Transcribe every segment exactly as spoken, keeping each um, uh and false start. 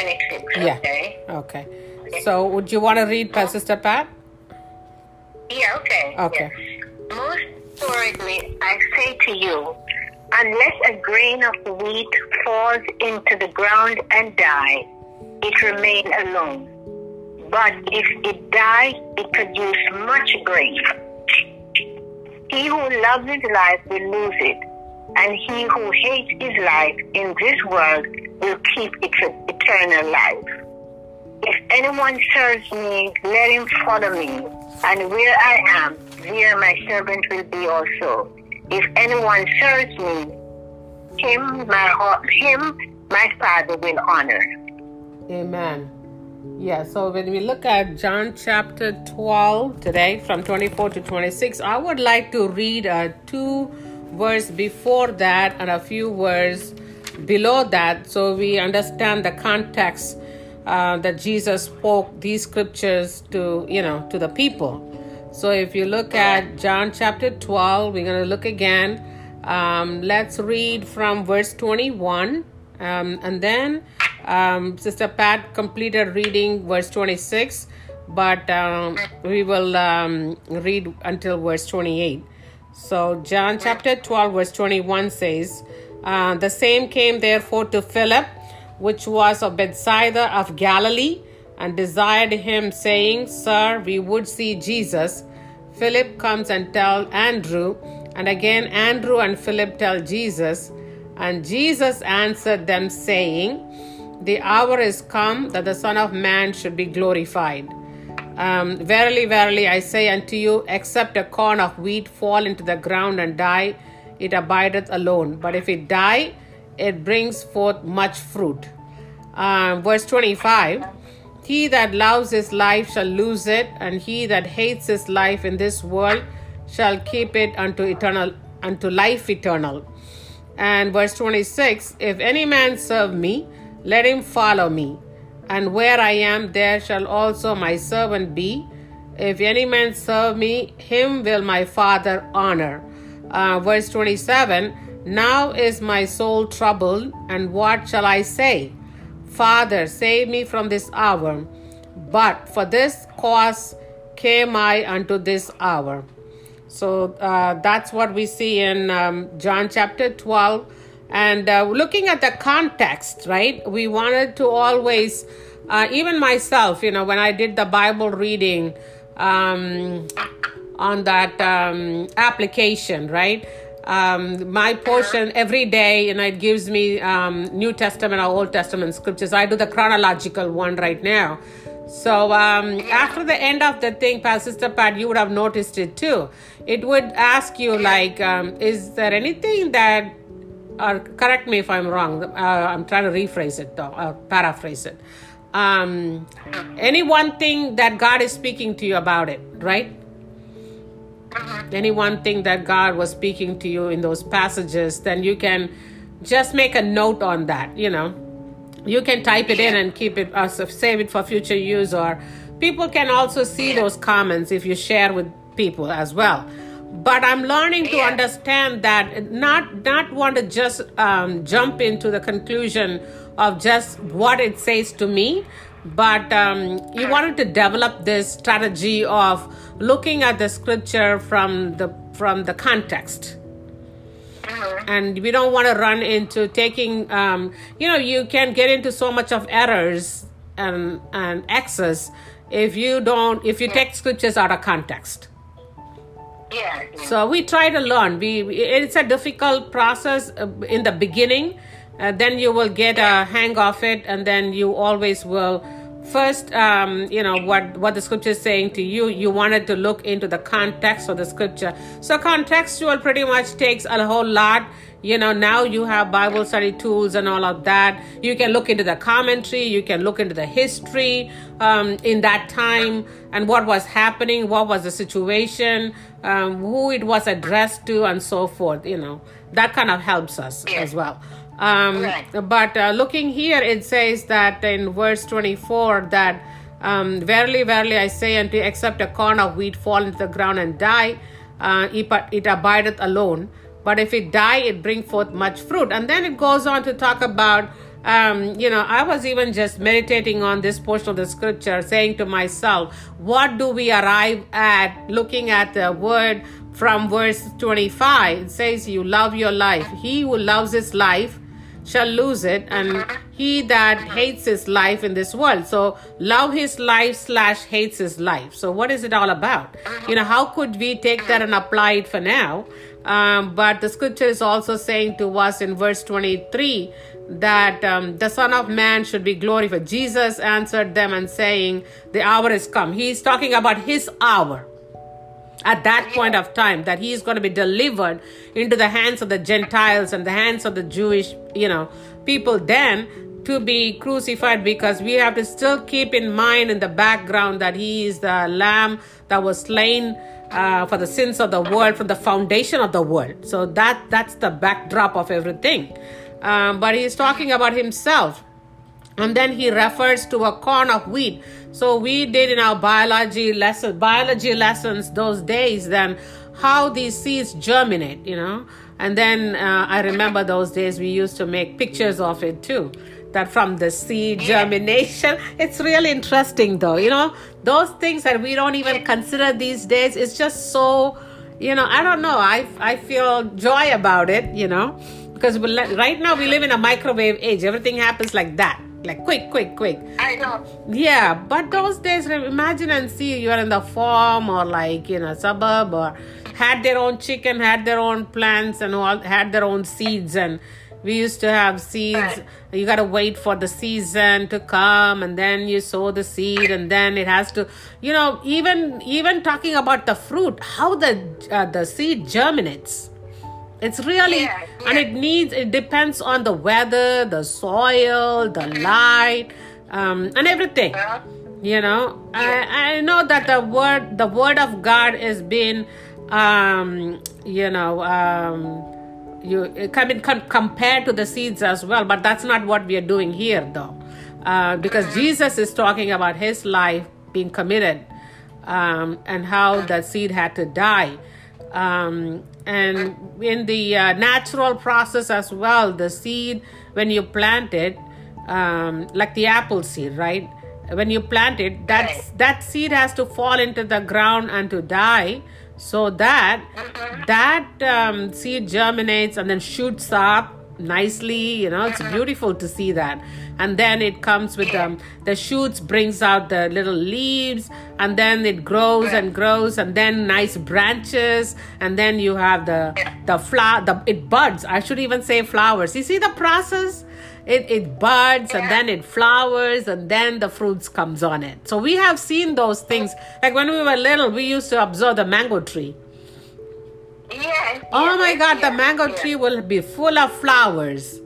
twenty-six, yeah. Okay? Okay. Yeah. So, would you want to read, yeah. Sister Pat? Yeah, okay. Okay. Yes. Most assuredly, I say to you, unless a grain of wheat falls into the ground and die, it remains alone. But if it dies, it produces much grain. He who loves his life will lose it, and he who hates his life in this world will keep it for eternal life. If anyone serves me, let him follow me, and where I am, there my servant will be also. If anyone serves me, him my, him, my Father will honor. Amen. Yeah, so when we look at John chapter twelve today, from twenty-four to twenty-six, I would like to read uh, two verses before that and a few words below that, so we understand the context uh, that Jesus spoke these scriptures to, you know, to the people. So if you look at John chapter twelve, we're going to look again. Um, let's read from verse twenty-one. Um, and then um, Sister Pat completed reading verse twenty-six. But um, we will um, read until verse twenty-eight. So John chapter twelve verse twenty-one says, uh, the same came therefore to Philip, which was of Bethsaida of Galilee, and desired him, saying, Sir, we would see Jesus. Philip comes and tells Andrew, and again Andrew and Philip tell Jesus. And Jesus answered them, saying, the hour is come that the Son of Man should be glorified. Um, verily, verily, I say unto you, except a corn of wheat fall into the ground and die, it abideth alone. But if it die, it brings forth much fruit. Uh, verse twenty-five. He that loves his life shall lose it, and he that hates his life in this world shall keep it unto eternal, unto life eternal. And verse twenty-six, if any man serve me, let him follow me. And where I am, there shall also my servant be. If any man serve me, him will my Father honor. Uh, verse twenty-seven, now is my soul troubled, and what shall I say? Father, save me from this hour. But for this cause came I unto this hour. So uh, that's what we see in um, John chapter twelve. And uh, looking at the context, right? We wanted to always, uh, even myself, you know, when I did the Bible reading um, on that um, application, right? Um, my portion every day, and it gives me um, New Testament or Old Testament scriptures. I do the chronological one right now. So um, after the end of the thing, Pastor Pat, you would have noticed it too. It would ask you like, um, is there anything that, or correct me if I'm wrong. Uh, I'm trying to rephrase it though, or paraphrase it. Um, any one thing that God is speaking to you about it, right? Any one thing that God was speaking to you in those passages, then you can just make a note on that, you know. You can type it in and keep it, or save it for future use, or people can also see those comments if you share with people as well. But I'm learning to understand that, not not want to just um, jump into the conclusion of just what it says to me, but um, you wanted to develop this strategy of looking at the scripture from the from the context. Mm-hmm. And we don't want to run into taking, um, you know, you can get into so much of errors and, and excess if you don't, if you yeah. take scriptures out of context. Yeah. So we try to learn. We It's a difficult process in the beginning. Uh, then you will get a hang of it, and then you always will. First, um, you know, what, what the scripture is saying to you, you wanted to look into the context of the scripture. So contextual pretty much takes a whole lot. You know, now you have Bible study tools and all of that. You can look into the commentary. You can look into the history um, in that time and what was happening, what was the situation, um, who it was addressed to, and so forth. You know, that kind of helps us as well. Um, right. But uh, looking here, it says that in verse twenty-four that um, verily, verily, I say unto you, except a corn of wheat fall into the ground and die, uh, it, it abideth alone. But if it die, it bring forth much fruit. And then it goes on to talk about Um, you know, I was even just meditating on this portion of the scripture, saying to myself, what do we arrive at looking at the word from verse twenty-five? It says, you love your life. He who loves his life shall lose it, and he that hates his life in this world. So love his life slash hates his life. So what is it all about? You know, how could we take that and apply it for now? Um, but the scripture is also saying to us in verse twenty-three that um, the Son of Man should be glorified. Jesus answered them and saying, the hour is come. He's talking about his hour at that point of time, that he is going to be delivered into the hands of the Gentiles and the hands of the Jewish, you know, people then to be crucified, because we have to still keep in mind in the background that he is the lamb that was slain uh, for the sins of the world, from the foundation of the world. So that that's the backdrop of everything. Um, but he is talking about himself. And then he refers to a corn of wheat. So we did in our biology lesson, biology lessons those days, then how these seeds germinate, you know. And then uh, I remember those days we used to make pictures of it too, that from the seed germination. It's really interesting though, you know, those things that we don't even consider these days. It's just so, you know, I don't know. I, I feel joy about it, you know, because right now we live in a microwave age. Everything happens like that. Like quick, quick, quick. I know. Yeah, but those days, imagine and see, you are in the farm or like, you know, suburb, or had their own chicken, had their own plants and all, had their own seeds. And we used to have seeds. You got to wait for the season to come, and then you sow the seed, and then it has to, you know, even even talking about the fruit, how the uh, the seed germinates. It's really, yeah, yeah. And it needs, it depends on the weather, the soil, the light, um, and everything, you know. Yeah. I, I know that the word, the word of God is being, um, you know, um, you come in com- compared to the seeds as well, but that's not what we are doing here though, uh, because mm-hmm. Jesus is talking about his life being committed, um, and how the seed had to die. Um, and in the uh, natural process as well, the seed, when you plant it, um, like the apple seed, right? When you plant it, that's, right. that seed has to fall into the ground and to die, so that uh-huh. that um, seed germinates and then shoots up nicely, you know, it's beautiful to see that. And then it comes with um, the shoots, brings out the little leaves, and then it grows and grows, and then nice branches, and then you have the the flower, the it buds. I should even say flowers. You see the process? It it buds, and then it flowers, and then the fruits comes on it. So we have seen those things. Like when we were little, we used to observe the mango tree. Yes, oh yes, my God, yes, the mango yes. tree will be full of flowers.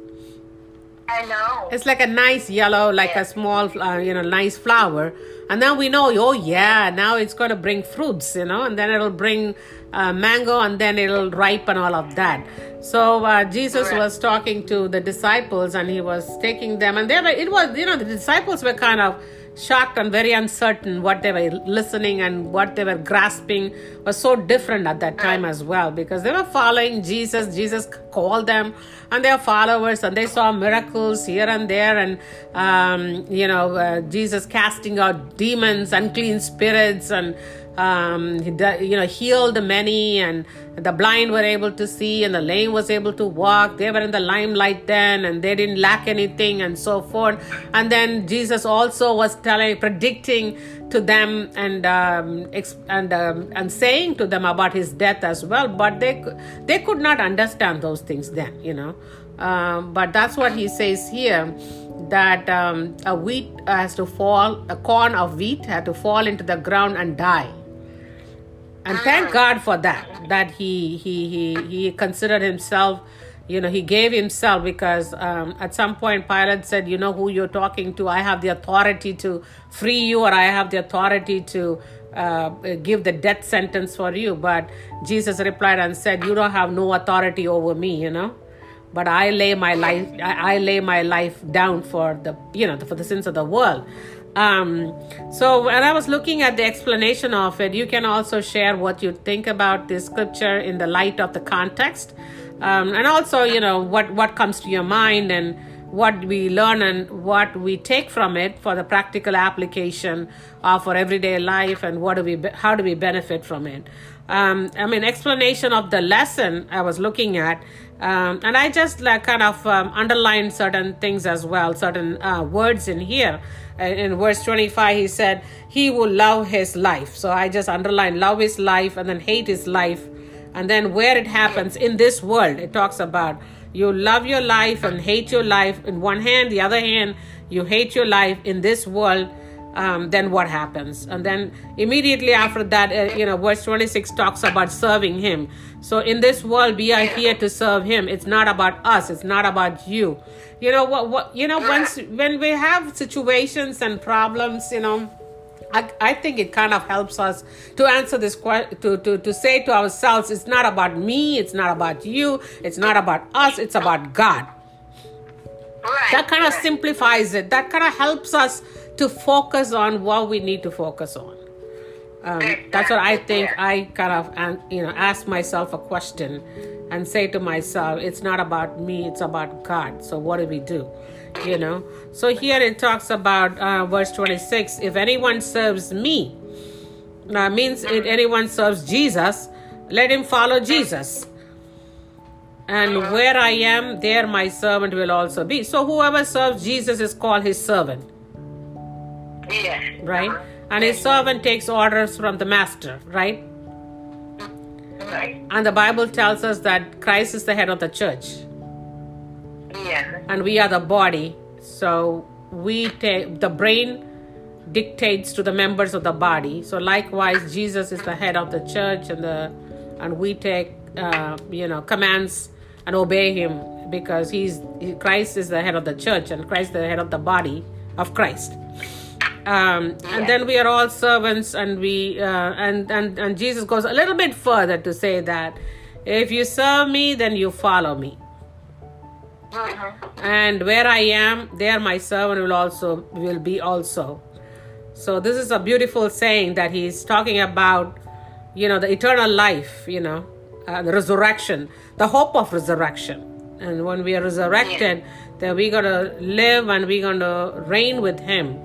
I know. It's like a nice yellow, like yes. a small, uh, you know, nice flower. And then we know, oh yeah, now it's going to bring fruits, you know, and then it'll bring uh, mango, and then it'll ripen, all of that. So uh, Jesus right. was talking to the disciples, and he was taking them, and they were, it was, you know, the disciples were kind of shocked and very uncertain. What they were listening and what they were grasping was so different at that time as well, because they were following Jesus. Jesus called them and their followers, and they saw miracles here and there, and um, you know, uh, Jesus casting out demons, unclean spirits, and um, you know, healed many, and the blind were able to see, and the lame was able to walk. They were in the limelight then, and they didn't lack anything, and so forth. And then Jesus also was telling, predicting to them, and um, exp- and um, and saying to them about his death as well. But they they could not understand those things then, you know. Um, but that's what he says here, that um, a wheat has to fall, a corn of wheat had to fall into the ground and die. And thank God for that, that he he he he considered himself, you know, he gave himself, because um, at some point Pilate said, you know who you're talking to, I have the authority to free you, or I have the authority to uh, give the death sentence for you. But Jesus replied and said, you don't have no authority over me, you know, but I lay my life, I, I lay my life down for the, you know, for the sins of the world. Um, so when I was looking at the explanation of it, you can also share what you think about this scripture in the light of the context. Um, and also, you know, what, what comes to your mind, and what we learn and what we take from it for the practical application of our everyday life, and what do we, how do we benefit from it. Um, I mean, explanation of the lesson I was looking at, um, and I just like kind of um, underlined certain things as well, certain uh, words in here. In verse twenty-five, he said, he will love his life. So I just underlined love his life and then hate his life. And then where it happens in this world, it talks about you love your life and hate your life in one hand, the other hand, you hate your life in this world. Um, then what happens? And then immediately after that, uh, you know, verse twenty-six talks about serving him. So in this world, we are here to serve him. It's not about us. It's not about you. You know what? What you know? Once when we have situations and problems, you know, I, I think it kind of helps us to answer this question, to, to, to say to ourselves, it's not about me. It's not about you. It's not about us. It's about God. Right. That kind of simplifies it. That kind of helps us to focus on what we need to focus on. Um, that's what I think. I kind of, you know, ask myself a question and say to myself, it's not about me, it's about God. So what do we do? You know? So here it talks about uh, verse twenty-six, if anyone serves me, now it means if anyone serves Jesus, let him follow Jesus. And where I am, there my servant will also be. So whoever serves Jesus is called his servant. Yes. Right? And his servant takes orders from the master, right? Right. And the Bible tells us that Christ is the head of the church. Yeah. And we are the body. So we take, the brain dictates to the members of the body. So likewise, Jesus is the head of the church, and the and we take uh, you know commands and obey him, because he's Christ is the head of the church, and Christ is the head of the body of Christ. Um, and yeah. Then we are all servants, and we uh, and, and and Jesus goes a little bit further to say that if you serve me, then you follow me. Uh-huh. And where I am, there my servant will also will be also. So this is a beautiful saying that he's talking about, you know, the eternal life, you know, uh, the resurrection, the hope of resurrection. And when we are resurrected, yeah. then we're going to live and we're going to reign with him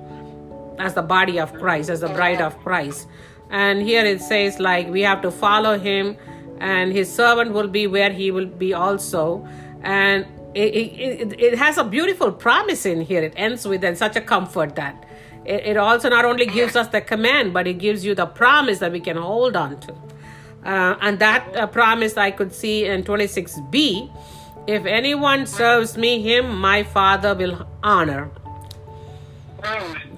as the body of Christ, as the bride of Christ. And here it says, like, we have to follow him, and his servant will be where he will be also. And it, it, it has a beautiful promise in here. It ends with and such a comfort that it, it also not only gives us the command, but it gives you the promise that we can hold on to. Uh, and that uh, promise I could see in twenty-six b, if anyone serves me, him my Father will honor.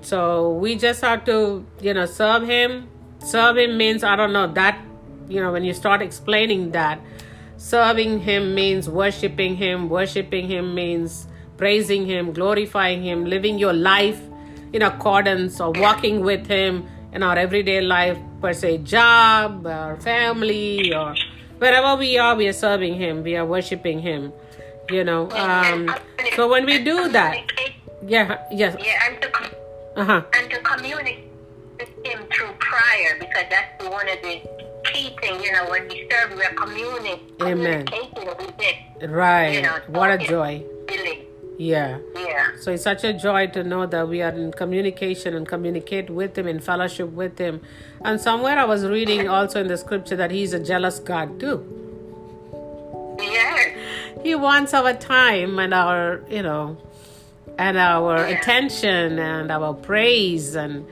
So we just have to, you know, serve him. Serve him means, I don't know, that, you know, when you start explaining that, serving him means worshiping him. Worshiping him means praising him, glorifying him, living your life in accordance or walking with him in our everyday life, per se, job or family or wherever we are, we are serving him. We are worshiping him, you know. Um, so when we do that, yeah, yes. Yeah, and to, com- uh-huh. and to communicate with him through prayer, because that's one of the key things, you know, when we serve, we are communi- communicating with him. Right. You know, what a joy. Really. Yeah. Yeah. So it's such a joy to know that we are in communication and communicate with him, in fellowship with him. And somewhere I was reading also in the scripture that he's a jealous God too. Yeah. He wants our time and our, you know, and our yeah. attention and our praise, and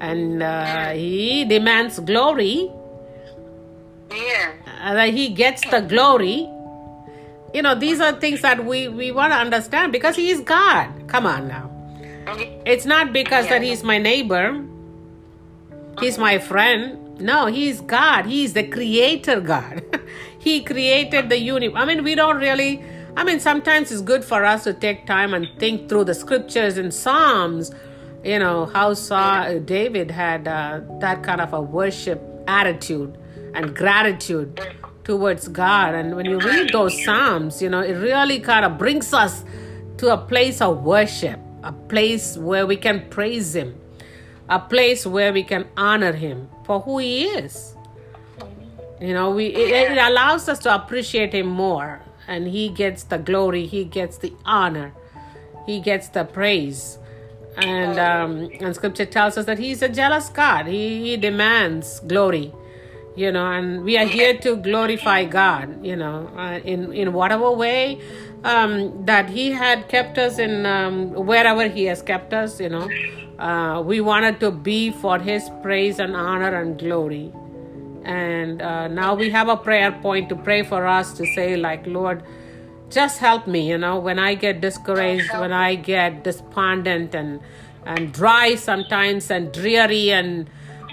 and uh, he demands glory. Yeah. And uh, he gets the glory. You know, these are things that we, we want to understand, because he is God. Come on now. It's not because yeah. that he's my neighbor. He's my friend. No, he's God. He's the creator God. He created the universe. I mean, we don't really... I mean, sometimes it's good for us to take time and think through the scriptures and Psalms, you know, how Saul, David had uh, that kind of a worship attitude and gratitude towards God. And when you read those Psalms, you know, it really kind of brings us to a place of worship, a place where we can praise him, a place where we can honor him for who he is. You know, we it, it allows us to appreciate him more. And he gets the glory, he gets the honor. he gets the praise. And um, and scripture tells us that he's a jealous God. He, he demands glory, you know, and we are here to glorify God, you know, uh, in, in whatever way um, that he had kept us in, um, wherever he has kept us, you know. Uh, we wanted to be for his praise and honor and glory. And uh, now we have a prayer point to pray for us, to say like, Lord, just help me, you know, when I get discouraged, when I get despondent and and dry sometimes and dreary and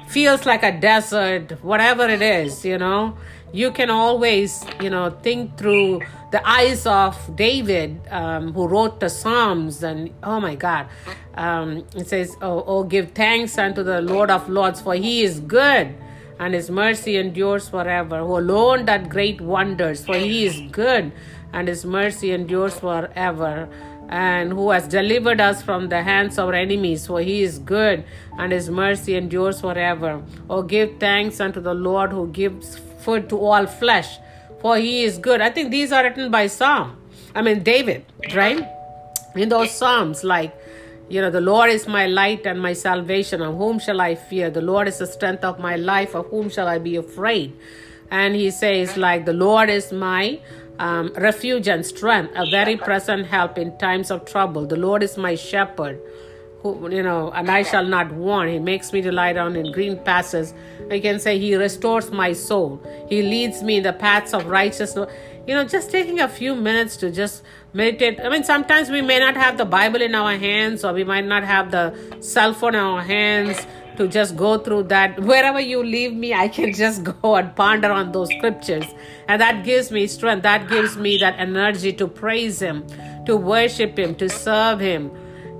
feels like a desert, whatever it is, you know, you can always, you know, think through the eyes of David, um, who wrote the Psalms. And oh my God, um, it says, oh, oh, give thanks unto the Lord of Lords, for he is good, and his mercy endures forever. Who alone doth great wonders, for he is good, and his mercy endures forever. And who has delivered us from the hands of our enemies, for he is good, and his mercy endures forever. Oh, give thanks unto the Lord, who gives food to all flesh, for he is good. I think these are written by Psalm. I mean, David, right? In those Psalms, like, you know, the Lord is my light and my salvation. Of whom shall I fear? The Lord is the strength of my life. Of whom shall I be afraid? And he says, like, the Lord is my um, refuge and strength, a very present help in times of trouble. The Lord is my shepherd, who, you know, and I shall not want. He makes me to lie down in green pastures. I can say he restores my soul. He leads me in the paths of righteousness. You know, just taking a few minutes to just meditate. I mean, sometimes we may not have the Bible in our hands, or we might not have the cell phone in our hands to just go through that. Wherever you leave me, I can just go and ponder on those scriptures. And that gives me strength. That gives me that energy to praise him, to worship him, to serve him,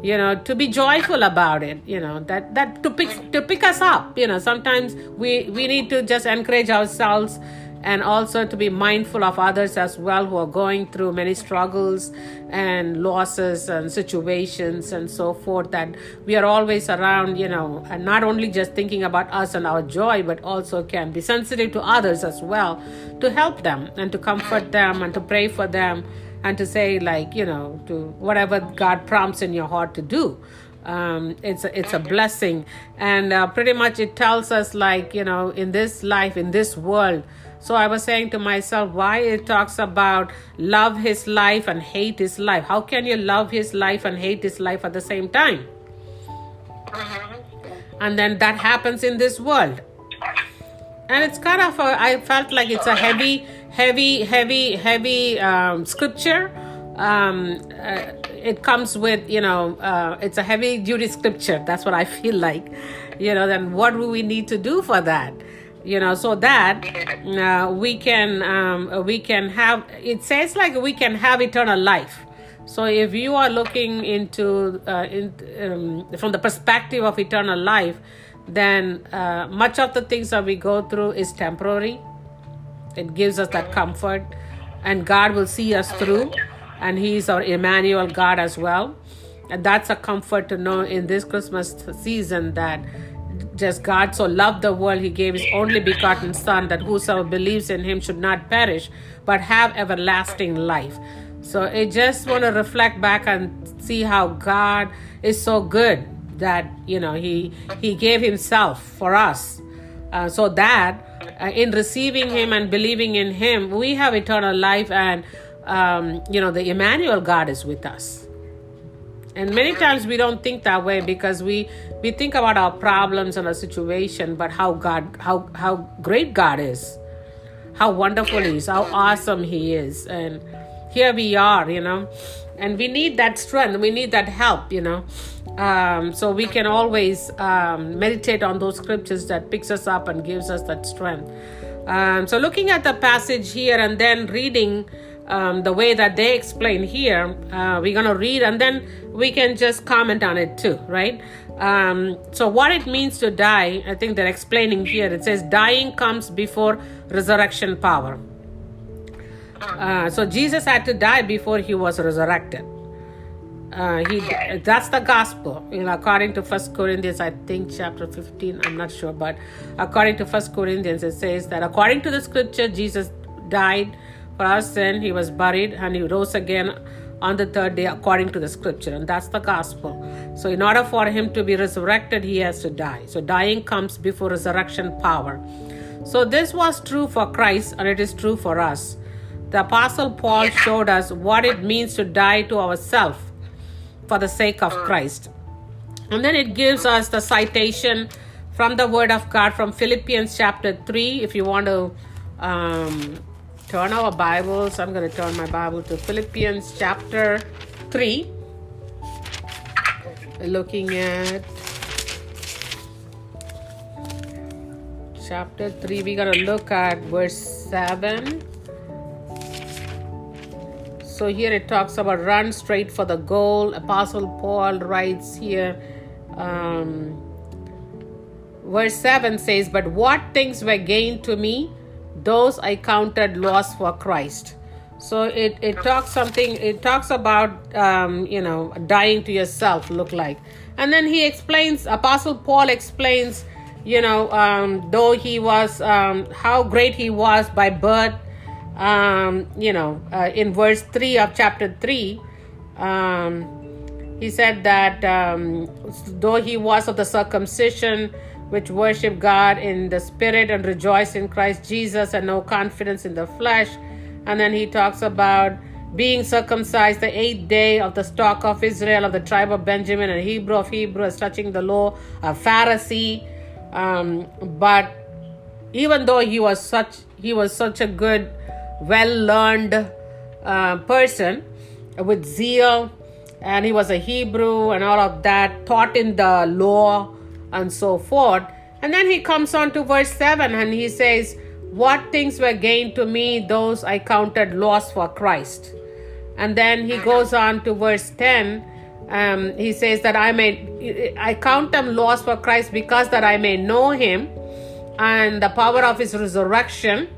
you know, to be joyful about it, you know, that, that to pick, to pick us up. You know, sometimes we, we need to just encourage ourselves, and also to be mindful of others as well, who are going through many struggles and losses and situations and so forth, that we are always around, you know, and not only just thinking about us and our joy, but also can be sensitive to others as well, to help them and to comfort them and to pray for them and to say, like, you know, to whatever God prompts in your heart to do. Um, it's a, it's a blessing. And uh, pretty much it tells us, like, you know, in this life, in this world. So I was saying to myself, why it talks about love his life and hate his life. How can you love his life and hate his life at the same time? And then that happens in this world. And it's kind of a, I felt like it's a heavy, heavy, heavy, heavy um, scripture. Um, uh, it comes with, you know, uh, it's a heavy duty scripture. That's what I feel like, you know, then what do we need to do for that? You know, so that uh, we can, um, we can have, it says like we can have eternal life. So if you are looking into, uh, in, um, from the perspective of eternal life, then uh, much of the things that we go through is temporary. It gives us that comfort, and God will see us through. And he is our Emmanuel God as well. And that's a comfort to know in this Christmas season, that just God so loved the world, he gave his only begotten son, that whosoever believes in him should not perish, but have everlasting life. So I just want to reflect back and see how God is so good that, you know, he, he gave himself for us. Uh, so that uh, in receiving him and believing in him, we have eternal life, and Um, you know, the Emmanuel God is with us. And many times we don't think that way, because we, we think about our problems and our situation, but how God, how, how great God is, how wonderful he is, how awesome he is. And here we are, you know, and we need that strength. We need that help, you know, um, so we can always um, meditate on those scriptures that picks us up and gives us that strength. Um, so looking at the passage here and then reading Um, the way that they explain here, uh, we're going to read, and then we can just comment on it too, right? Um, so what it means to die, I think they're explaining here. It says dying comes before resurrection power. Uh, so Jesus had to die before he was resurrected. Uh, he, that's the gospel, you know, according to First Corinthians, I think chapter fifteen, I'm not sure, but according to First Corinthians, it says that according to the scripture, Jesus died for our sin, he was buried, and he rose again on the third day according to the scripture, and that's the gospel. So in order for him to be resurrected, he has to die. So dying comes before resurrection power. So this was true for Christ, and it is true for us. The Apostle Paul showed us what it means to die to ourselves for the sake of Christ. And then it gives us the citation from the Word of God from Philippians chapter three. If you want to um, turn our Bibles, I'm going to turn my Bible to Philippians chapter three. Looking at chapter three, we're going to look at verse seven. So here it talks about run straight for the goal. Apostle Paul writes here, um, verse seven says, but what things were gained to me, those I counted loss for Christ. So it, it talks something, it talks about, um, you know, dying to yourself look like. And then he explains, Apostle Paul explains, you know, um, though he was, um, how great he was by birth. Um, you know, uh, in verse three of chapter three, um, he said that um, though he was of the circumcision, which worshiped God in the spirit and rejoiced in Christ Jesus and no confidence in the flesh. And then he talks about being circumcised the eighth day of the stock of Israel, of the tribe of Benjamin, and Hebrew of Hebrews, touching the law, a Pharisee. Um, but even though he was such, he was such a good, well-learned uh, person with zeal, and he was a Hebrew and all of that, taught in the law and so forth. And then he comes on to verse seven and he says, what things were gained to me, those I counted loss for Christ. And then he goes on to verse ten. Um, he says that I may, I count them loss for Christ because that I may know him and the power of his resurrection,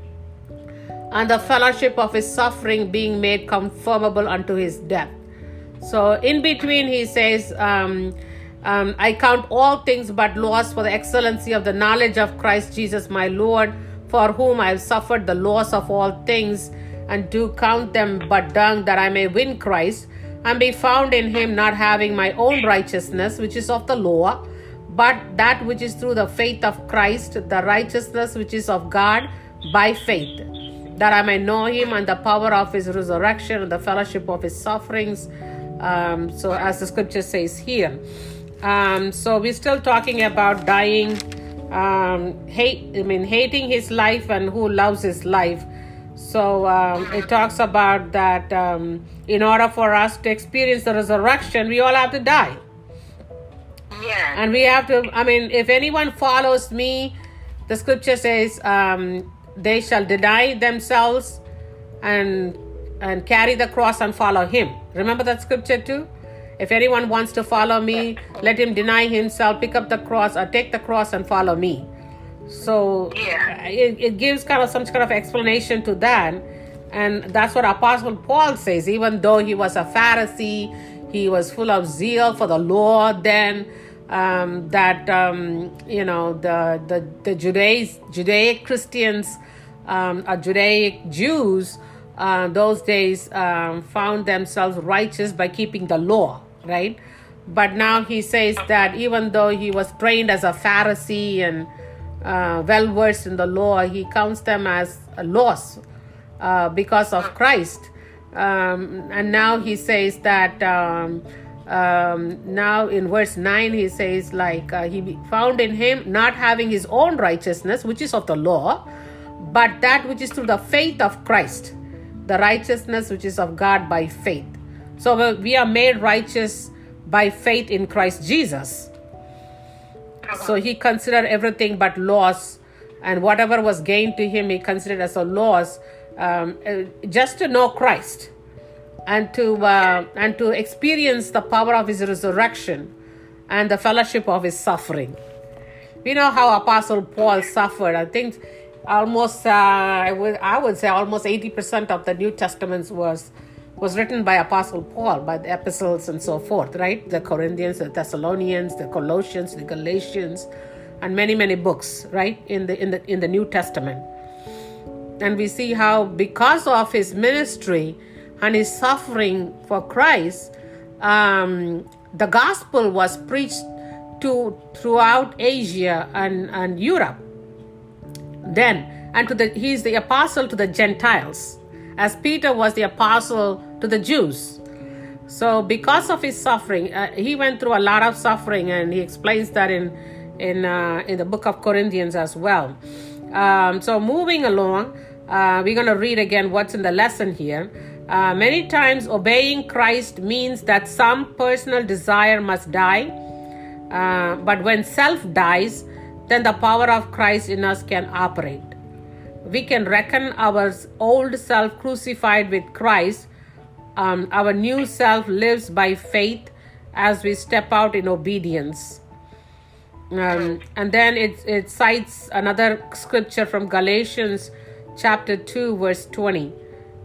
and the fellowship of his suffering, being made conformable unto his death. So in between he says, um, um, I count all things but loss for the excellency of the knowledge of Christ Jesus my Lord, for whom I have suffered the loss of all things, and do count them but dung, that I may win Christ, and be found in him, not having my own righteousness, which is of the law, but that which is through the faith of Christ, the righteousness which is of God by faith, that I may know him and the power of his resurrection and the fellowship of his sufferings. Um, so as the scripture says here. Um, so we're still talking about dying, um, hate, I mean, hating his life and who loves his life. So um, it talks about that um, in order for us to experience the resurrection, we all have to die. Yeah. And we have to, I mean, if anyone follows me, the scripture says, um, they shall deny themselves and and carry the cross and follow him. Remember that scripture too? If anyone wants to follow me, let him deny himself, pick up the cross, or take the cross and follow me. So yeah. it, it gives kind of some kind of explanation to that. And that's what Apostle Paul says. Even though he was a Pharisee, he was full of zeal for the law then. Um, that, um, you know, the the, the Judaic, Judaic Christians um, or Judaic Jews uh, those days um, found themselves righteous by keeping the law, right? But now he says that even though he was trained as a Pharisee and uh, well-versed in the law, he counts them as a loss uh, because of Christ. Um, and now he says that... Um, Um, now in verse nine, he says like uh, he found in him, not having his own righteousness, which is of the law, but that which is through the faith of Christ, the righteousness which is of God by faith. So we are made righteous by faith in Christ Jesus. So he considered everything but loss, and whatever was gained to him, he considered as a loss, um, just to know Christ. And to uh, and to experience the power of his resurrection and the fellowship of his suffering. We know how Apostle Paul suffered. I think almost uh, I would I would say almost eighty percent of the New Testament was was written by Apostle Paul, by the epistles and so forth, right? The Corinthians, the Thessalonians, the Colossians, the Galatians, and many many books, right? In the in the in the New Testament, and we see how because of his ministry, and his suffering for Christ, um, the gospel was preached to throughout Asia and, and Europe. Then, and to the, he is the apostle to the Gentiles, as Peter was the apostle to the Jews. So because of his suffering, uh, he went through a lot of suffering, and he explains that in in uh, in the book of Corinthians as well. Um, so moving along, uh, we're going to read again what's in the lesson here. Uh, many times obeying Christ means that some personal desire must die. Uh, but when self dies, then the power of Christ in us can operate. We can reckon our old self crucified with Christ. Um, our new self lives by faith as we step out in obedience. Um, and then it, it cites another scripture from Galatians chapter two, verse twenty.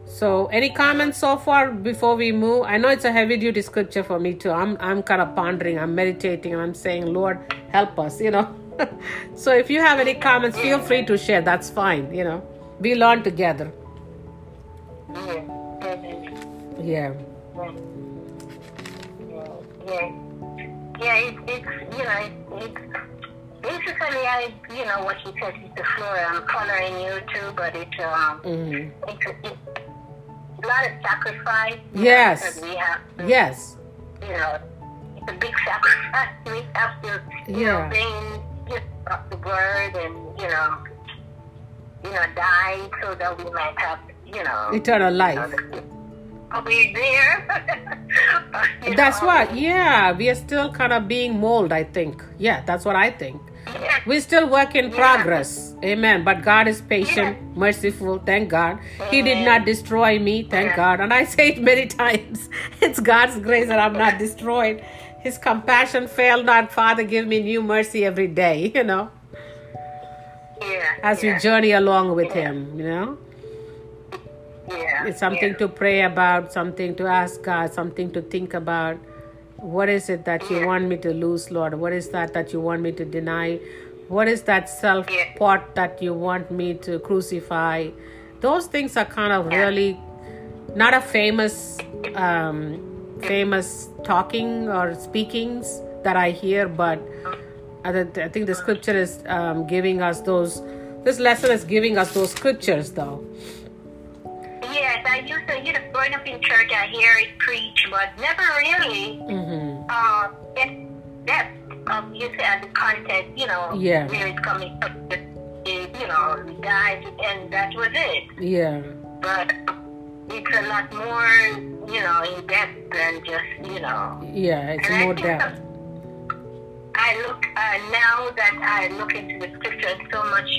So any comments so far before we move? I know it's a heavy duty scripture for me too. I'm I'm kind of pondering, I'm meditating, and I'm saying, Lord, help us, you know. So if you have any comments, feel free to share. That's fine, you know. We learn together. Yeah. Yeah. Yeah. Yeah. It, it's you know, it's basically I you know what he says is the floor. I'm following you too, but it's um, mm. it's, it's a lot of sacrifice. Yes. That we have to, yes. You know, it's a big sacrifice. We have to you yeah. know bring you know, the word and you know you know die so that we might have you know eternal life. You know, the, Are we there? That's know. What, yeah, we are still kind of being molded, I think. Yeah, that's what I think. Yeah. We still work in yeah. progress. Amen. But God is patient, yeah. merciful, thank God. Amen. He did not destroy me, thank yeah. God. And I say it many times. It's God's grace that I'm not destroyed. His compassion failed not. Father, give me new mercy every day, you know. Yeah. As yeah. we journey along with yeah. Him, you know. Yeah, it's something yeah. to pray about, something to ask God, something to think about. What is it that yeah. you want me to lose, Lord? What is that that you want me to deny? What is that self yeah. part that you want me to crucify? Those things are kind of yeah. really not a famous, um, famous talking or speakings that I hear, but I think the scripture is um, giving us those. This lesson is giving us those scriptures, though. Yes, I used to, you know, growing up in church, I hear it preached, but never really mm-hmm. uh, get depth of you said the context, you know, yeah. where it's coming up, you know, died, and that was it. Yeah. But it's a lot more, you know, in depth than just, you know. Yeah, it's and more depth. I look, uh, now that I look into the scriptures, so much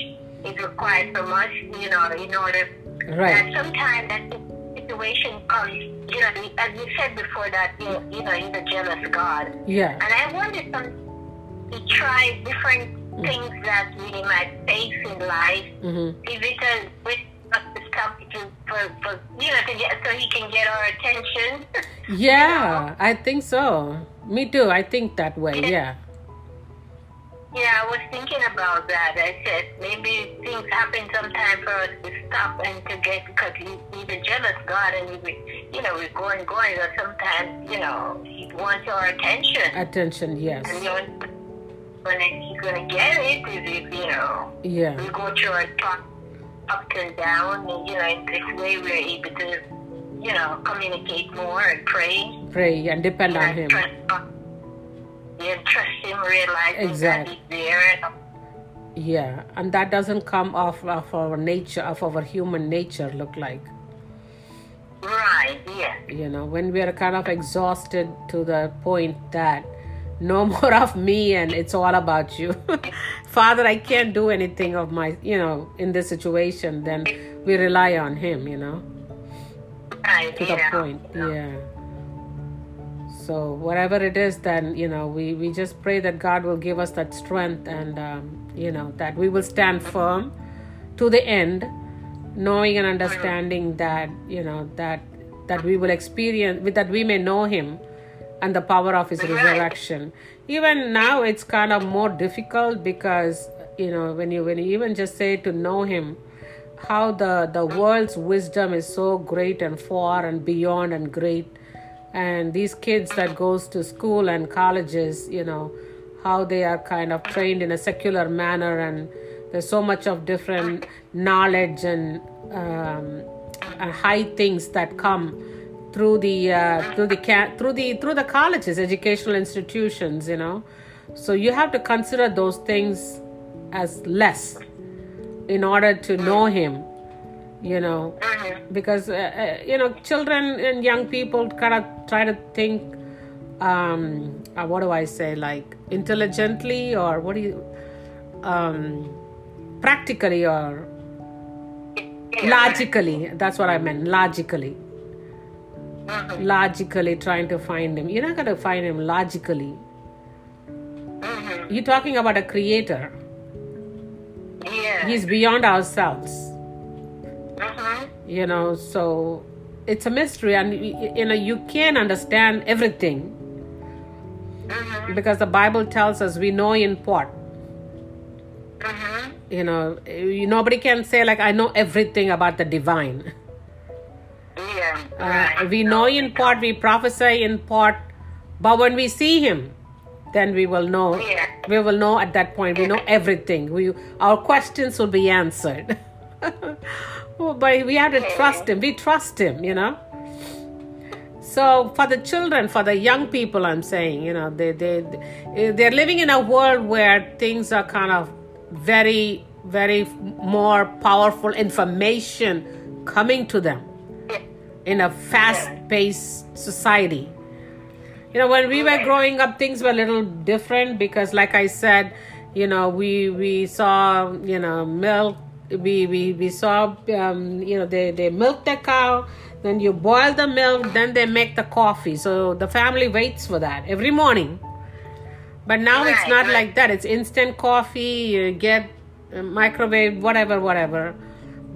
is required from us, you know, in order. Right. And sometimes that situation comes, you know, as you said before, that, you, you know, he's a jealous God. Yeah. And I wonder some, he tries different mm-hmm. things that we might face in life. Mm-hmm. If it is with us to stop to, for, for, you know, to get, so he can get our attention. Yeah, you know? I think so. Me too. I think that way, yeah. Yeah, I was thinking about that. I said, maybe things happen sometimes for us to stop and to get, because he, he's a jealous God, and we, you know, we're going, going, or sometimes, you know, he wants our attention. Attention, yes. And you know, when he's going to get it, if, you know, yeah. we go through our talk up and down, and, you know, in this way we're able to, you know, communicate more and pray. Pray and depend on Him. And trust Him, realizing exactly. that He's there. Yeah, and that doesn't come off of our nature, of our human nature, look like. Right, yeah. You know, when we are kind of exhausted to the point that no more of me and it's all about you. Father, I can't do anything of my, you know, in this situation, then we rely on Him, you know. Right, to yeah. the point, yeah. So whatever it is, then, you know, we, we just pray that God will give us that strength and, um, you know, that we will stand firm to the end, knowing and understanding that, you know, that that we will experience, that we may know Him and the power of His resurrection. Even now, it's kind of more difficult because, you know, when you, when you even just say to know Him, how the, the world's wisdom is so great and far and beyond and great. And these kids that goes to school and colleges, you know, how they are kind of trained in a secular manner, and there's so much of different knowledge and um, and high things that come through the uh, through the through the through the colleges, educational institutions, you know. So you have to consider those things as less in order to know Him, you know, because uh, you know, children and young people kind of try to think, um, uh, what do I say, like intelligently, or what do you, um, practically or logically. That's what I meant, logically. Logically trying to find Him. You're not going to find Him logically. You're talking about a Creator. Yeah. He's beyond ourselves. Uh-huh. You know, so it's a mystery, and you know, you can't understand everything. Uh-huh. Because the Bible tells us we know in part. Uh-huh. You know, nobody can say like, I know everything about the divine. Yeah. Right. Uh, we know in part, we prophesy in part, but when we see Him, then we will know. Yeah. We will know at that point. We know everything. We our questions will be answered. But we have to trust Him. We trust Him, you know. So for the children, for the young people, I'm saying, you know, they they they're living in a world where things are kind of very, very more powerful information coming to them in a fast-paced society. You know, when we were growing up, things were a little different because, like I said, you know, we we saw, you know, milk. We we we saw, um, you know, they they milk the cow, then you boil the milk, then they make the coffee. So the family waits for that every morning. But now right, it's not right. like that. It's instant coffee. You get a microwave, whatever, whatever.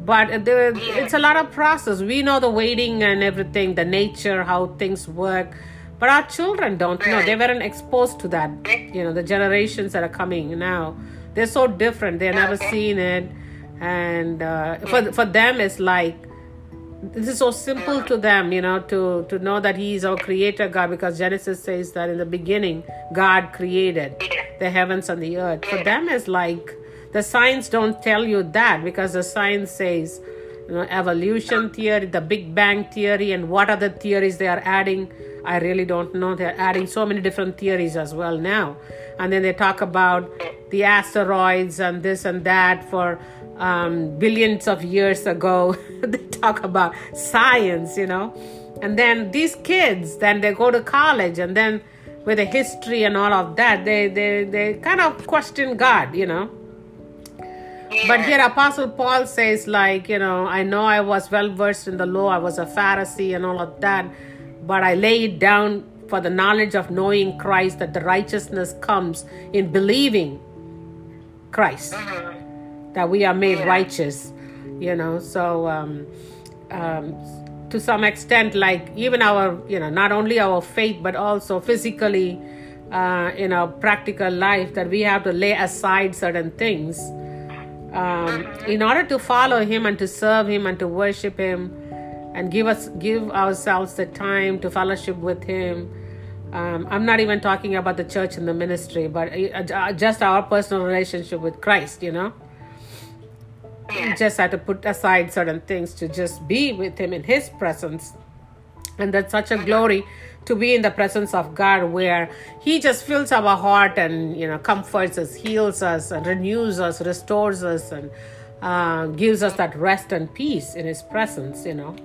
But there, it's a lot of process. We know the waiting and everything, the nature, how things work. But our children don't know. They weren't exposed to that. You know, the generations that are coming now, they're so different. They've never seen it. And uh, for for them, it's like, this is so simple to them, you know, to, to know that He is our Creator God, because Genesis says that in the beginning, God created the heavens and the earth. For them, it's like, the science don't tell you that, because the science says, you know, evolution theory, the Big Bang theory, and what other theories they are adding, I really don't know. They're adding so many different theories as well now. And then they talk about the asteroids and this and that for um, billions of years ago. They talk about science, you know. And then these kids, then they go to college, and then with the history and all of that, they, they, they kind of question God, you know. Yeah. But here Apostle Paul says, like, you know, I know I was well-versed in the law. I was a Pharisee and all of that. But I lay it down for the knowledge of knowing Christ, that the righteousness comes in believing Christ, uh-huh. that we are made yeah. righteous, you know. So um, um, to some extent, like even our, you know, not only our faith, but also physically uh, in our practical life, that we have to lay aside certain things um, in order to follow Him and to serve Him and to worship Him. And give us, give ourselves the time to fellowship with Him. Um, I'm not even talking about the church and the ministry, but just our personal relationship with Christ, you know. You just have to put aside certain things to just be with Him in His presence. And that's such a glory to be in the presence of God, where He just fills our heart and, you know, comforts us, heals us, and renews us, restores us, and uh, gives us that rest and peace in His presence, you know.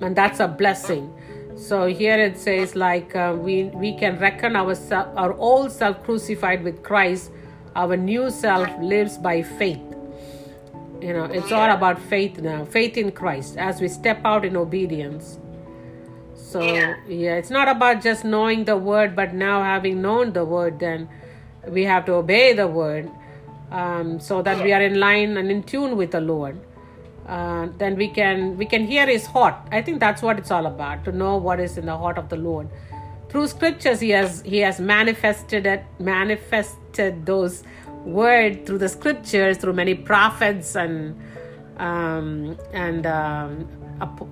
And that's a blessing. So here it says, like, uh, we we can reckon our, self, our old self crucified with Christ. Our new self lives by faith. You know, it's all about faith now. Faith in Christ as we step out in obedience. So, yeah, it's not about just knowing the Word, but now having known the Word, then we have to obey the Word um, so that we are in line and in tune with the Lord. Uh, then we can we can hear His heart. I think that's what it's all about, to know what is in the heart of the Lord. Through scriptures, He has He has manifested it, manifested those words through the scriptures, through many prophets and um, and um,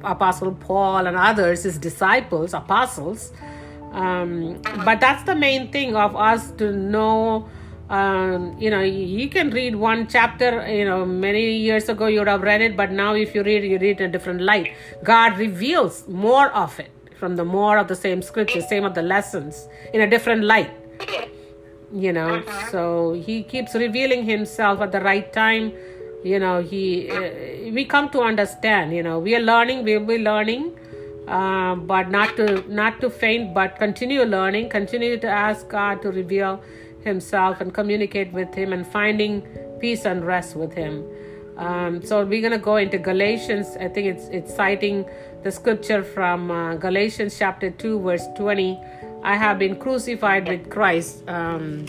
Apostle Paul and others, his disciples, apostles. Um, but that's the main thing of us to know. Um, you know, you can read one chapter, you know, many years ago you would have read it, but now if you read, you read in a different light. God reveals more of it from the more of the same scripture, same of the lessons in a different light, you know. Uh-huh. So he keeps revealing himself at the right time. You know, he, uh, we come to understand, you know, we are learning, we will be learning. Uh, but not to not to faint, but continue learning, continue to ask God to reveal himself and communicate with him and finding peace and rest with him. Um, so we're going to go into Galatians. I think it's it's citing the scripture from uh, Galatians chapter two, verse twenty. I have been crucified with Christ. Um,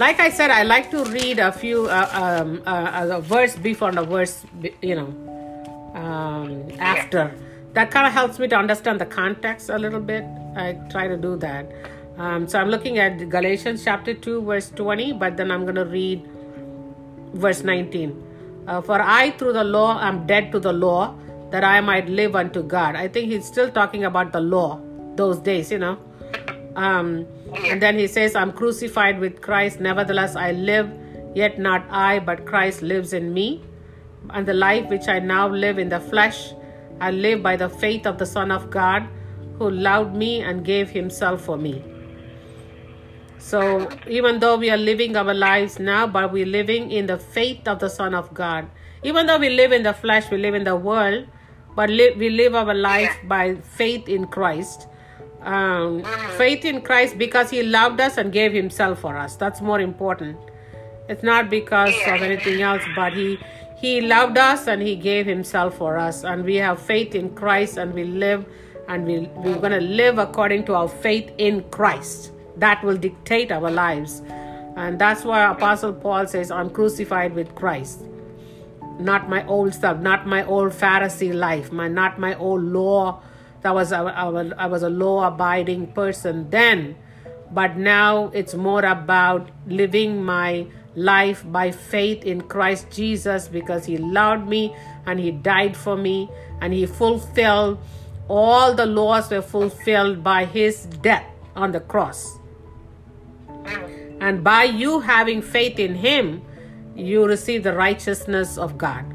like I said, I like to read a few uh, um, uh, a verse before and a verse, you know, um, after. That kind of helps me to understand the context a little bit. I try to do that. Um, so I'm looking at Galatians chapter two, verse twenty, but then I'm going to read verse nineteen. Uh, For I, through the law, am dead to the law, that I might live unto God. I think he's still talking about the law, those days, you know. Um, and then he says, I'm crucified with Christ. Nevertheless, I live, yet not I, but Christ lives in me. And the life which I now live in the flesh, I live by the faith of the Son of God, who loved me and gave himself for me. So even though we are living our lives now, but we're living in the faith of the Son of God. Even though we live in the flesh, we live in the world, but li- we live our life by faith in Christ. Um, faith in Christ because he loved us and gave himself for us. That's more important. It's not because of anything else, but he... He loved us and he gave himself for us. And we have faith in Christ and we live and we, we're going to live according to our faith in Christ. That will dictate our lives. And that's why Apostle Paul says, I'm crucified with Christ. Not my old stuff, not my old Pharisee life, my not my old law. That was I, I, I was a law-abiding person then. But now it's more about living my life by faith in Christ Jesus, because he loved me and he died for me and he fulfilled all the laws were fulfilled by his death on the cross. And by you having faith in him, you receive the righteousness of God.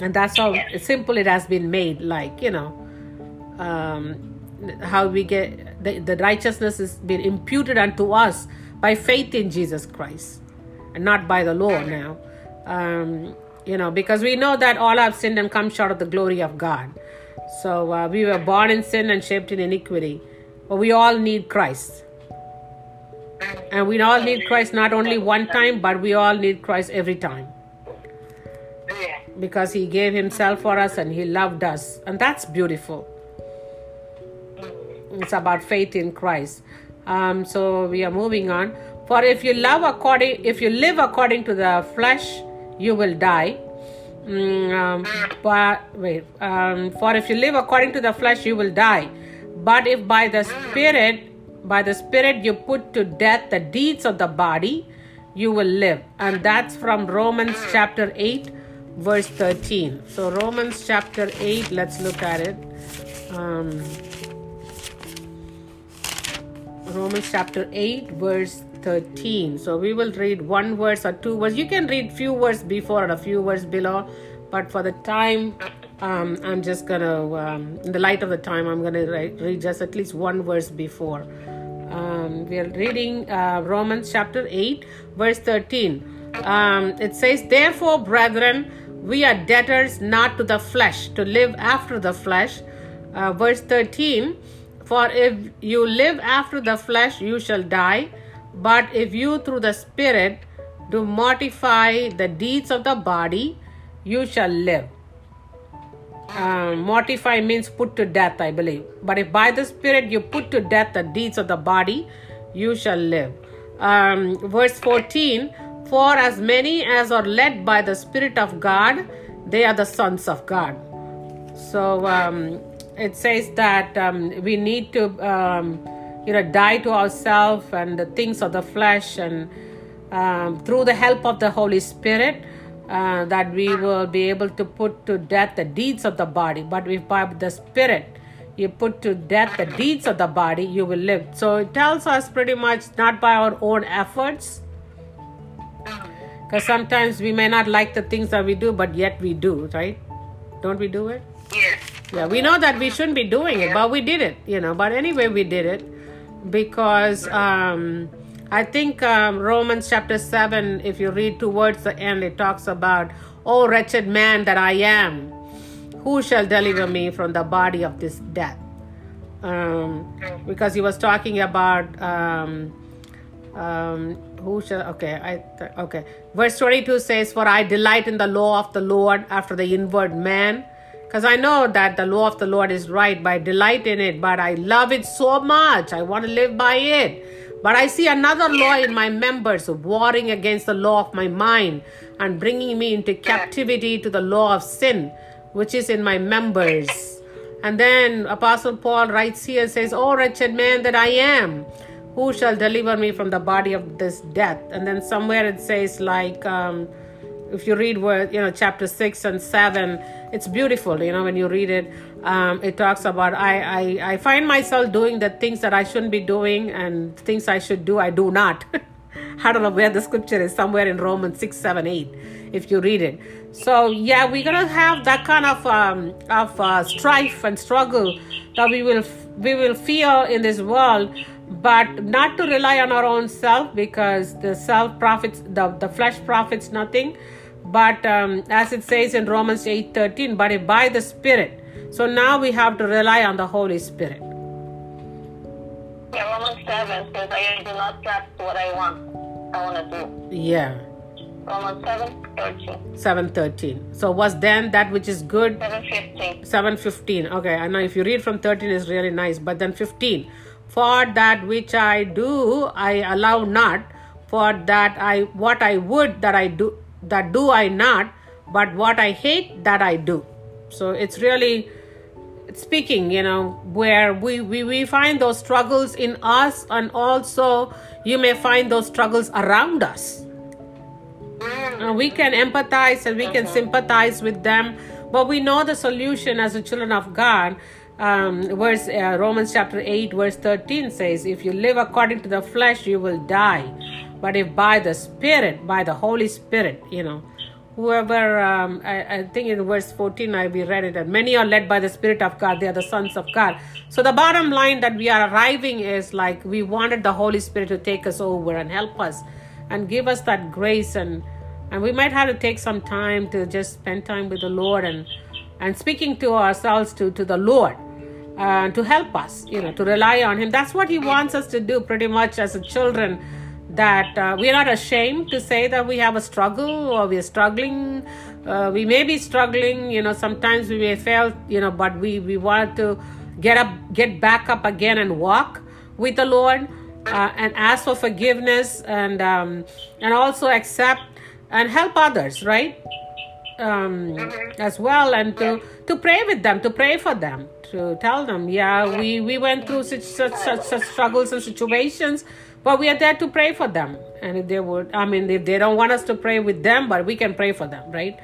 And that's how simple it has been made, like, you know, um, how we get the, the righteousness has been imputed unto us by faith in Jesus Christ and not by the law now. Um, you know, because we know that all have sinned and come short of the glory of God. So uh, we were born in sin and shaped in iniquity. But we all need Christ. And we all need Christ not only one time, but we all need Christ every time. Because he gave himself for us and he loved us. And that's beautiful. It's about faith in Christ. Um, so we are moving on. For if you love according, if you live according to the flesh, you will die. Um, but wait. Um, for if you live according to the flesh, you will die. But if by the Spirit, by the Spirit you put to death the deeds of the body, you will live. And that's from Romans chapter eight, verse thirteen. So Romans chapter eight. Let's look at it. Um, Romans chapter eight, verse thirteen. So we will read one verse or two verses. You can read few words before and a few words below, but for the time, um, I'm just going to, um, in the light of the time, I'm going to read just at least one verse before. Um, we are reading uh, Romans chapter eight, verse thirteen. Um, it says, therefore, brethren, we are debtors not to the flesh, to live after the flesh. Uh, verse thirteen. For if you live after the flesh, you shall die. But if you through the Spirit do mortify the deeds of the body, you shall live. Um, mortify means put to death, I believe. But if by the Spirit you put to death the deeds of the body, you shall live. Um, verse fourteen, for as many as are led by the Spirit of God, they are the sons of God. So... Um, It says that um, we need to, um, you know, die to ourselves and the things of the flesh, and um, through the help of the Holy Spirit, uh, that we will be able to put to death the deeds of the body. But if by the Spirit you put to death the deeds of the body, you will live. So it tells us pretty much not by our own efforts. Because sometimes we may not like the things that we do, but yet we do, right? Don't we do it? Yes. Yeah, we know that we shouldn't be doing it, but we did it, you know. But anyway, we did it because um, I think um, Romans chapter seven, if you read towards the end, it talks about, "Oh, wretched man that I am, who shall deliver me from the body of this death?" Um, because he was talking about... Um, um, Who shall, okay, I, okay. Verse twenty-two says, "For I delight in the law of the Lord after the inward man." Because I know that the law of the Lord is right, but I delight in it, but I love it so much. I want to live by it. But I see another law in my members, warring against the law of my mind and bringing me into captivity to the law of sin, which is in my members. And then Apostle Paul writes here, says, "Oh, wretched man that I am, who shall deliver me from the body of this death?" And then somewhere it says, like, um, if you read, you know, chapter six and seven, it's beautiful, you know, when you read it. Um, it talks about, I, I, I find myself doing the things that I shouldn't be doing, and things I should do, I do not. I don't know where the scripture is, somewhere in Romans six, seven, eight, if you read it. So, yeah, we're going to have that kind of um, of uh, strife and struggle that we will we will feel in this world. But not to rely on our own self, because the self profits, the, the flesh profits nothing. But um, as it says in Romans eight thirteen, but if by the Spirit. So now we have to rely on the Holy Spirit. Yeah, Romans seven says, I do not practice what I want, I want to do. Yeah. Romans seven thirteen. seven thirteen. So was then that which is good? seven fifteen. seven fifteen. Okay, I know if you read from thirteen, it's really nice. But then fifteen. For that which I do, I allow not. For that I what I would that I do, that do I not. But what I hate, that I do. So it's really speaking, you know, where we, we, we find those struggles in us, and also you may find those struggles around us. And we can empathize and we can sympathize with them. But we know the solution as the children of God. Um, verse uh, Romans chapter eight verse thirteen says, if you live according to the flesh, you will die. But if by the Spirit, by the Holy Spirit, you know, whoever, um, I, I think in verse fourteen, I we read it, that many are led by the Spirit of God, they are the sons of God. So the bottom line that we are arriving is, like, we wanted the Holy Spirit to take us over and help us and give us that grace, and and we might have to take some time to just spend time with the Lord, and and speaking to ourselves, to, to the Lord, uh, to help us, you know, to rely on Him. That's what He wants us to do pretty much as a children, that uh, we are not ashamed to say that we have a struggle, or we are struggling. Uh, we may be struggling, you know, sometimes we may fail, you know, but we, we want to get up, get back up again and walk with the Lord, uh, and ask for forgiveness, and um, and also accept and help others, right? Um, mm-hmm. As well, and to, to pray with them, to pray for them, to tell them, yeah, we, we went through such such, such such struggles and situations, but we are there to pray for them. And if they would, I mean, if they don't want us to pray with them, but we can pray for them, right?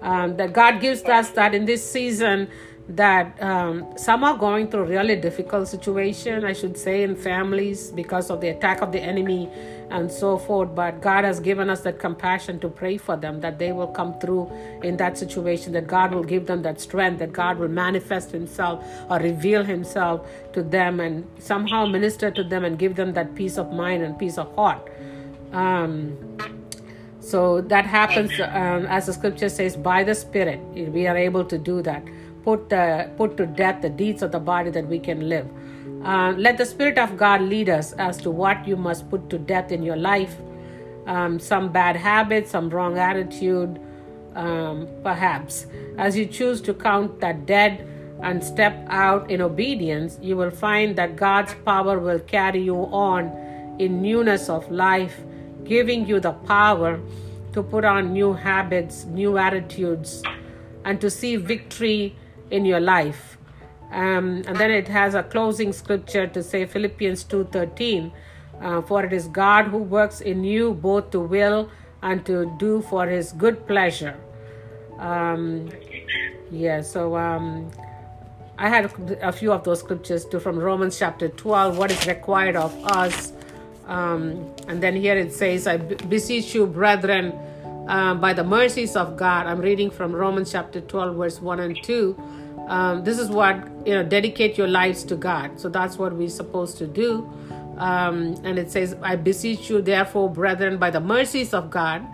Um, that God gives us that in this season, that um, some are going through really difficult situation, I should say, in families because of the attack of the enemy and so forth. But God has given us that compassion to pray for them, that they will come through in that situation, that God will give them that strength, that God will manifest Himself or reveal Himself to them and somehow minister to them and give them that peace of mind and peace of heart. Um, so that happens, um, as the scripture says, by the Spirit, we are able to do that. Put, uh, put to death the deeds of the body, that we can live. Uh, let the Spirit of God lead us as to what you must put to death in your life. Um, some bad habits, some wrong attitude, um, perhaps. As you choose to count that dead and step out in obedience, you will find that God's power will carry you on in newness of life, giving you the power to put on new habits, new attitudes, and to see victory in your life. Um, and then it has a closing scripture to say, Philippians two thirteen, uh, for it is God who works in you both to will and to do for his good pleasure. Um, yeah, so um, I had a few of those scriptures too, from Romans chapter twelve, what is required of us. Um, and then here it says, I beseech you, brethren, uh, by the mercies of God. I'm reading from Romans chapter twelve, verse one and two. Um, this is what, you know, dedicate your lives to God. So that's what we're supposed to do. Um, and it says, I beseech you, therefore, brethren, by the mercies of God,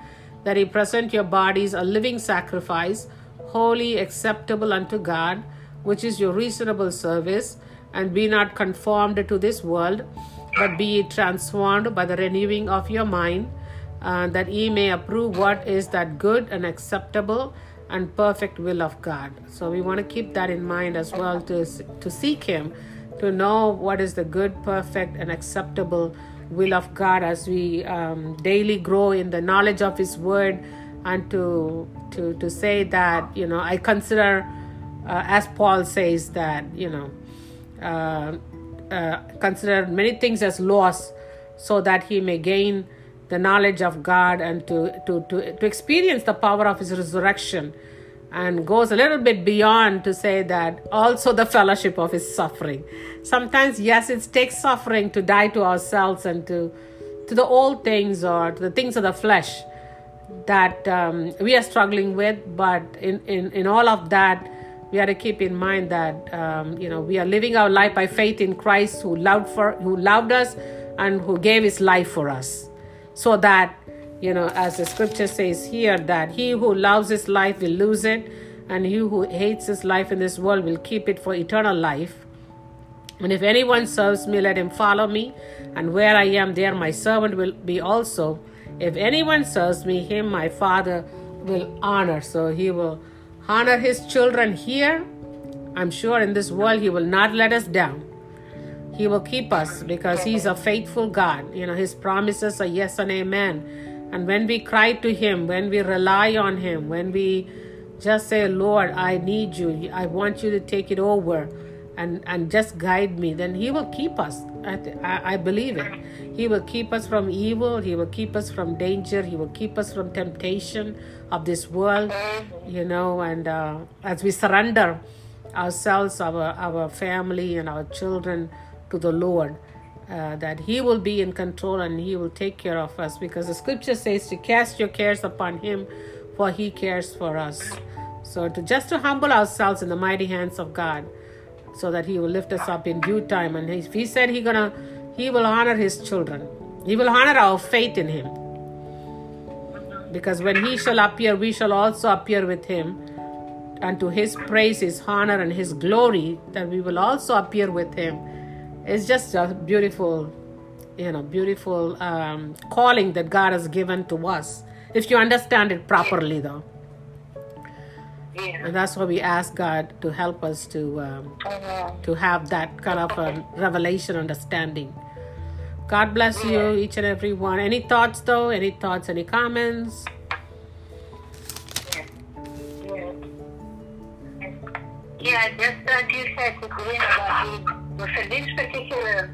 that you present your bodies a living sacrifice, holy, acceptable unto God, which is your reasonable service, and be not conformed to this world, but be ye transformed by the renewing of your mind, uh, that ye may approve what is that good and acceptable and perfect will of God. So we want to keep that in mind as well, to, to seek Him, to know what is the good, perfect, and acceptable will of God as we um, daily grow in the knowledge of His Word, and to to to say that, you know, I consider, uh, as Paul says, that, you know, uh, Uh, consider many things as loss, so that he may gain the knowledge of God, and to, to, to, to experience the power of his resurrection, and goes a little bit beyond to say that also the fellowship of his suffering. Sometimes, yes, it takes suffering to die to ourselves and to, to the old things, or to the things of the flesh that um, we are struggling with. But in, in, in all of that, we have to keep in mind that, um, you know, we are living our life by faith in Christ, who loved for, who loved us, and who gave his life for us. So that, you know, as the scripture says here, that he who loves his life will lose it, and he who hates his life in this world will keep it for eternal life. And if anyone serves me, let him follow me, and where I am, there my servant will be also. If anyone serves me, him my Father will honor. So he will honor his children here. I'm sure in this world he will not let us down. He will keep us, because he's a faithful God. You know, his promises are yes and amen. And when we cry to him, when we rely on him, when we just say, Lord, I need you, I want you to take it over, and, and just guide me, then he will keep us. I, th- I, I believe it. He will keep us from evil. He will keep us from danger. He will keep us from temptation of this world, you know. And uh, as we surrender ourselves, our, our family and our children to the Lord, uh, that he will be in control and he will take care of us, because the scripture says to cast your cares upon him, for he cares for us. So to just to humble ourselves in the mighty hands of God, so that he will lift us up in due time. And he, he said he gonna, he will honor his children. He will honor our faith in him. Because when he shall appear, we shall also appear with him. And to his praise, his honor, and his glory, that we will also appear with him. It's just a beautiful, you know, beautiful um, calling that God has given to us, if you understand it properly, though. And that's why we ask God to help us to um, to have that kind of a revelation, understanding. God bless you, each and every one. Any thoughts, though? Any thoughts? Any comments? Yeah, yeah. yeah just that you said, for this particular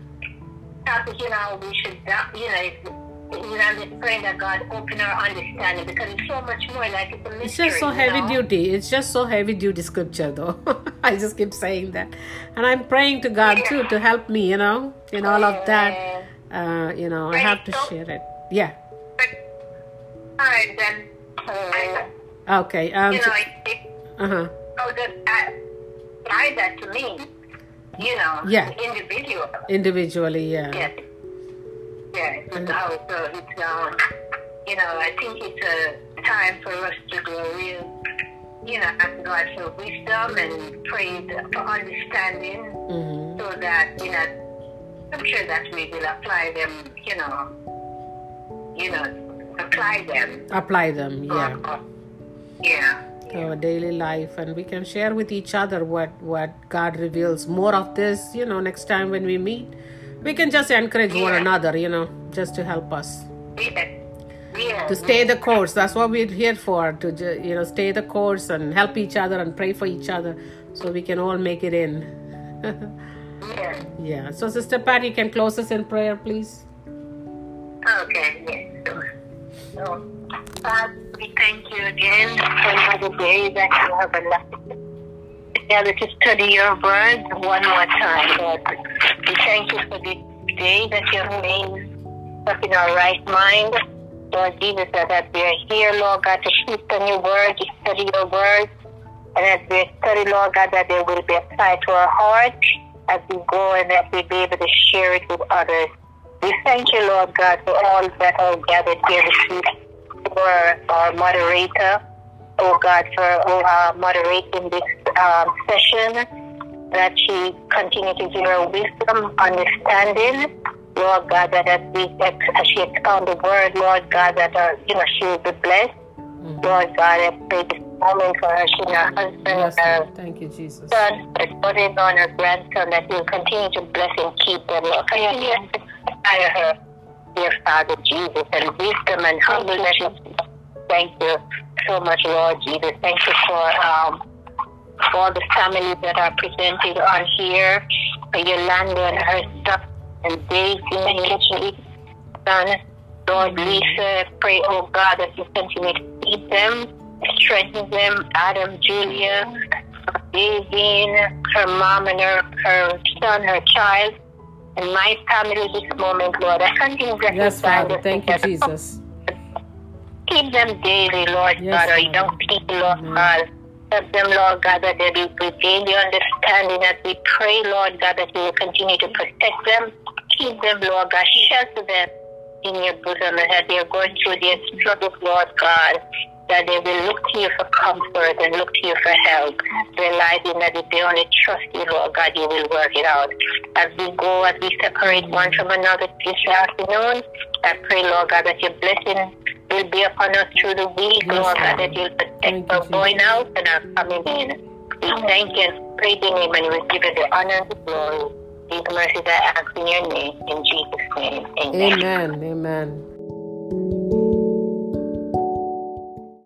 topic, you know, we should, you know, you know, I'm just praying that God open our understanding, because it's so much more, like it's a mystery. It's just so heavy know? duty. It's just so heavy duty scripture, though. I just keep saying that. And I'm praying to God, yeah. too, to help me, you know, in all of that. Uh, you know, I have to share it. Yeah. All right, then. Uh, okay. Um, you know, it, uh-huh. oh, that, uh, apply that to me, you know, yeah. individually. Individually, yeah. Yes. Yeah, it's, mm-hmm. out, so it's um, you know, I think it's a time for us to go real, you know, ask God for wisdom and pray for understanding, mm-hmm. so that, you know, I'm sure that we will apply them, you know, you know, apply them. Apply them, yeah. Or, or, yeah. To our daily life, and we can share with each other what, what God reveals. More of this, you know, next time when we meet. We can just encourage yeah. one another, you know, just to help us. Yeah. Yeah. To stay the course. That's what we're here for, to, you know, stay the course and help each other and pray for each other, so we can all make it in. yeah. Yeah. So, Sister Pat, you can close us in prayer, please. Okay. Yes. So, God, we thank you again for another day that you have allowed together to study your word one more time, Lord. We thank you for this day that you have made us in our right mind, Lord Jesus, and that we are here, Lord God, to feast on your word, to study your word, and as we study, Lord God, that they will be applied to our hearts as we go, and that we be able to share it with others. We thank you, Lord God, for all that are gathered here this evening, for our moderator, oh God, for uh, moderating this uh, session, that she continue to give her wisdom, understanding, Lord God, that as, we, as she expounds the word, Lord God, that uh, you know she will be blessed. Mm-hmm. Lord God, I pray this moment for her, she and her husband, yes, and her thank you, Jesus. Son, her daughter-in-law, and her grandson, that you will continue to bless and keep them, Lord. Continue to inspire her, dear Father Jesus, and wisdom and humbleness. Thank you so much, Lord Jesus. Thank you for um, for all the families that are presented on here, for Yolanda and her stuff, and Daisy and Richard, son, Lord, Lisa. Pray, oh God, that you continue to keep them, strengthen them, Adam, Julia, Davine, her mom and her, her son, her child, and my family this moment, Lord. I continue to yes, Father, thank you, Jesus. Keep them daily, Lord, yes, God, our young people, Lord God. Help them, Lord God, that they will gain the understanding, that we pray, Lord God, that you will continue to protect them, keep them, Lord God, shelter them in your bosom, and that they are going through their struggles, Lord God, that they will look to you for comfort and look to you for help, realizing that if they only trust you, Lord God, you will work it out. As we go, as we separate one from another this afternoon, I pray, Lord God, that your blessing will be upon us through the week, yes, Lord God, that you'll protect our going out and our coming in. We thank you and praise your name, and we give you the honor and the glory. These mercies I ask in your name, in Jesus' name. Amen. Amen. Amen.